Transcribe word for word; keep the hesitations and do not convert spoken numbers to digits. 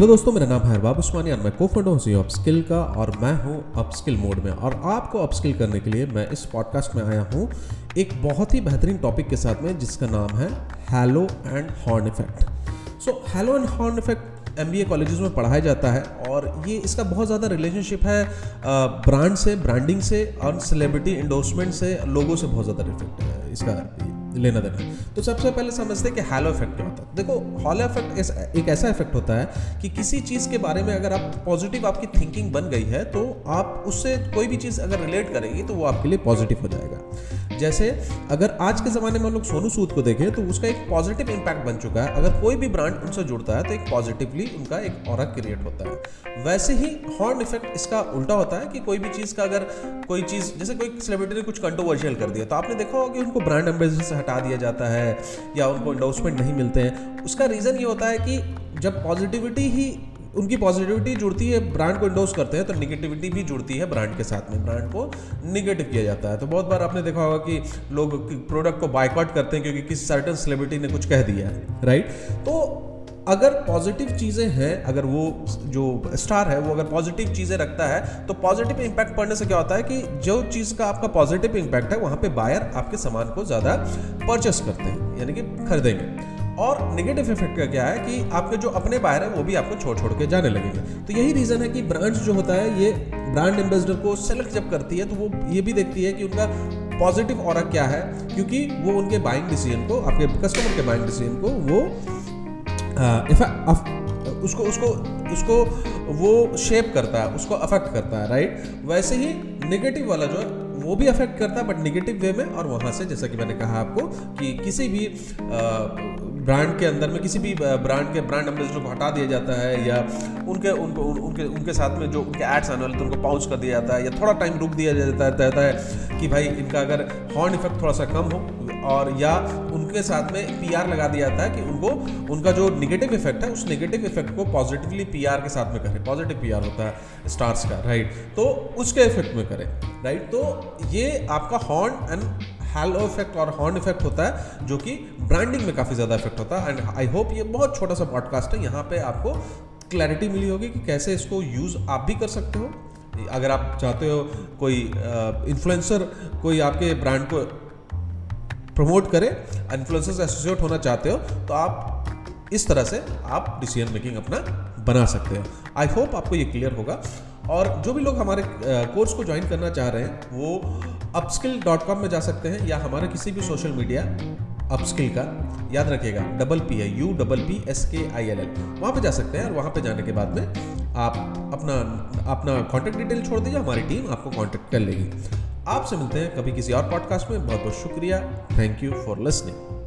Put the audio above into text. Hello दोस्तों, मेरा नाम है वैभव उस्मानी और मैं को-फाउंडर हूं अपस्किल का और मैं हूं अपस्किल मोड में। और आपको अपस्किल करने के लिए मैं इस पॉडकास्ट में आया हूं एक बहुत ही बेहतरीन टॉपिक के साथ में, जिसका नाम है halo and horn effect. So halo and horn effect MBA colleges में पढ़ाया जाता है और ये इसका बहुत ज़्यादा रिलेशनशिप है ब्रांड से, ब्रांडिंग से और सेलिब्रिटी इंडोर्समेंट से, लोगों से बहुत ज़्यादा इफेक्ट है इसका लेना देना। तो सबसे पहले समझते हैं कि हैलो इफेक्ट क्या होता है। देखो, हैलो इफेक्ट एक ऐसा इफेक्ट होता है कि किसी चीज़ के बारे में अगर आप पॉजिटिव, आपकी थिंकिंग बन गई है तो आप उससे कोई भी चीज़ अगर रिलेट करेंगी तो वो आपके लिए पॉजिटिव हो जाएगा। जैसे अगर आज के ज़माने में हम लोग सोनू सूद को देखें तो उसका एक पॉजिटिव इम्पैक्ट बन चुका है। अगर कोई भी ब्रांड उनसे जुड़ता है तो एक पॉजिटिवली उनका एक ऑरा क्रिएट होता है। वैसे ही हॉर्न इफेक्ट इसका उल्टा होता है कि कोई भी चीज़ का अगर कोई चीज़, जैसे कोई सेलिब्रिटी ने कुछ कंट्रोवर्शियल कर दिया तो आपने देखा होगा कि उनको ब्रांड एम्बेसडर से हटा दिया जाता है या उनको एंडोर्समेंट नहीं मिलते हैं। उसका रीज़न ये होता है कि जब पॉजिटिविटी ही उनकी पॉजिटिविटी जुड़ती है, ब्रांड को इंडोर्स करते हैं तो निगेटिविटी भी जुड़ती है ब्रांड के साथ में, ब्रांड को निगेटिव किया जाता है। तो बहुत बार आपने देखा होगा कि लोग प्रोडक्ट को बायकॉट करते हैं क्योंकि किसी सर्टेन सेलिब्रिटी ने कुछ कह दिया है, राइट। तो अगर पॉजिटिव चीज़ें हैं, अगर वो जो स्टार है वो अगर पॉजिटिव चीज़ें रखता है तो पॉजिटिव इंपैक्ट पड़ने से क्या होता है कि जो चीज़ का आपका पॉजिटिव इंपैक्ट है वहाँ पे बायर आपके सामान को ज़्यादा परचेस करते हैं, यानी कि खरीदेंगे। और नेगेटिव इफेक्ट का क्या है कि आपके जो अपने बायर है वो भी आपको छोड़ छोड़ के जाने लगेंगे। तो यही रीज़न है कि ब्रांड्स जो होता है, ये ब्रांड एम्बेसडर को सेलेक्ट जब करती है तो वो ये भी देखती है कि उनका पॉजिटिव ऑरा क्या है, क्योंकि वो उनके बाइंग डिसीजन को, आपके कस्टमर के बाइंग डिसीजन को वो इफेक्ट उसको उसको उसको वो शेप करता है, उसको अफेक्ट करता है, राइट। वैसे ही नेगेटिव वाला जो है वो भी अफेक्ट करता है बट नेगेटिव वे में। और वहाँ से जैसा कि मैंने कहा आपको कि किसी भी आ, ब्रांड के अंदर में किसी भी ब्रांड के ब्रांड एम्बेसडर को हटा दिया जाता है या उनके उनको उनके उनके साथ में जो उनके एड्स आने वाले थे उनको पाउच कर दिया जाता है या थोड़ा टाइम रुक दिया जाता है कि भाई इनका अगर हॉर्न इफेक्ट थोड़ा सा कम हो, और या उनके साथ में पीआर लगा दिया जाता है कि उनको उनका जो नेगेटिव इफेक्ट है उस नेगेटिव इफेक्ट को पॉजिटिवली पीआर के साथ में करें। पॉजिटिव पीआर होता है स्टार्स का, राइट, तो उसके इफेक्ट में करें, राइट। तो ये आपका हॉर्न एंड हैलो इफेक्ट और हॉर्न इफेक्ट होता है जो कि ब्रांडिंग में काफ़ी ज़्यादा इफेक्ट होता है। एंड आई होप ये बहुत छोटा सा पॉडकास्ट है, यहाँ पे आपको क्लैरिटी मिली होगी कि कैसे इसको यूज़ आप भी कर सकते हो। अगर आप चाहते हो कोई इन्फ्लुएंसर कोई आपके ब्रांड को प्रमोट करे, इन्फ्लुएंसर से एसोसिएट होना चाहते हो तो आप इस तरह से आप डिसीजन मेकिंग अपना बना सकते हो। आई होप आपको ये क्लियर होगा। और जो भी लोग हमारे कोर्स को ज्वाइन करना चाह रहे हैं वो अपस्किल डॉट कॉम में जा सकते हैं या हमारे किसी भी सोशल मीडिया, अपस्किल का याद रखिएगा डबल पी है, U double P S K I L L, वहाँ पर जा सकते हैं। और वहाँ पे जाने के बाद में आप अपना अपना कॉन्टैक्ट डिटेल छोड़ दीजिए, हमारी टीम आपको कॉन्टैक्ट कर लेगी। आपसे मिलते हैं कभी किसी और पॉडकास्ट में। बहुत बहुत शुक्रिया, थैंक यू फॉर लिसनिंग।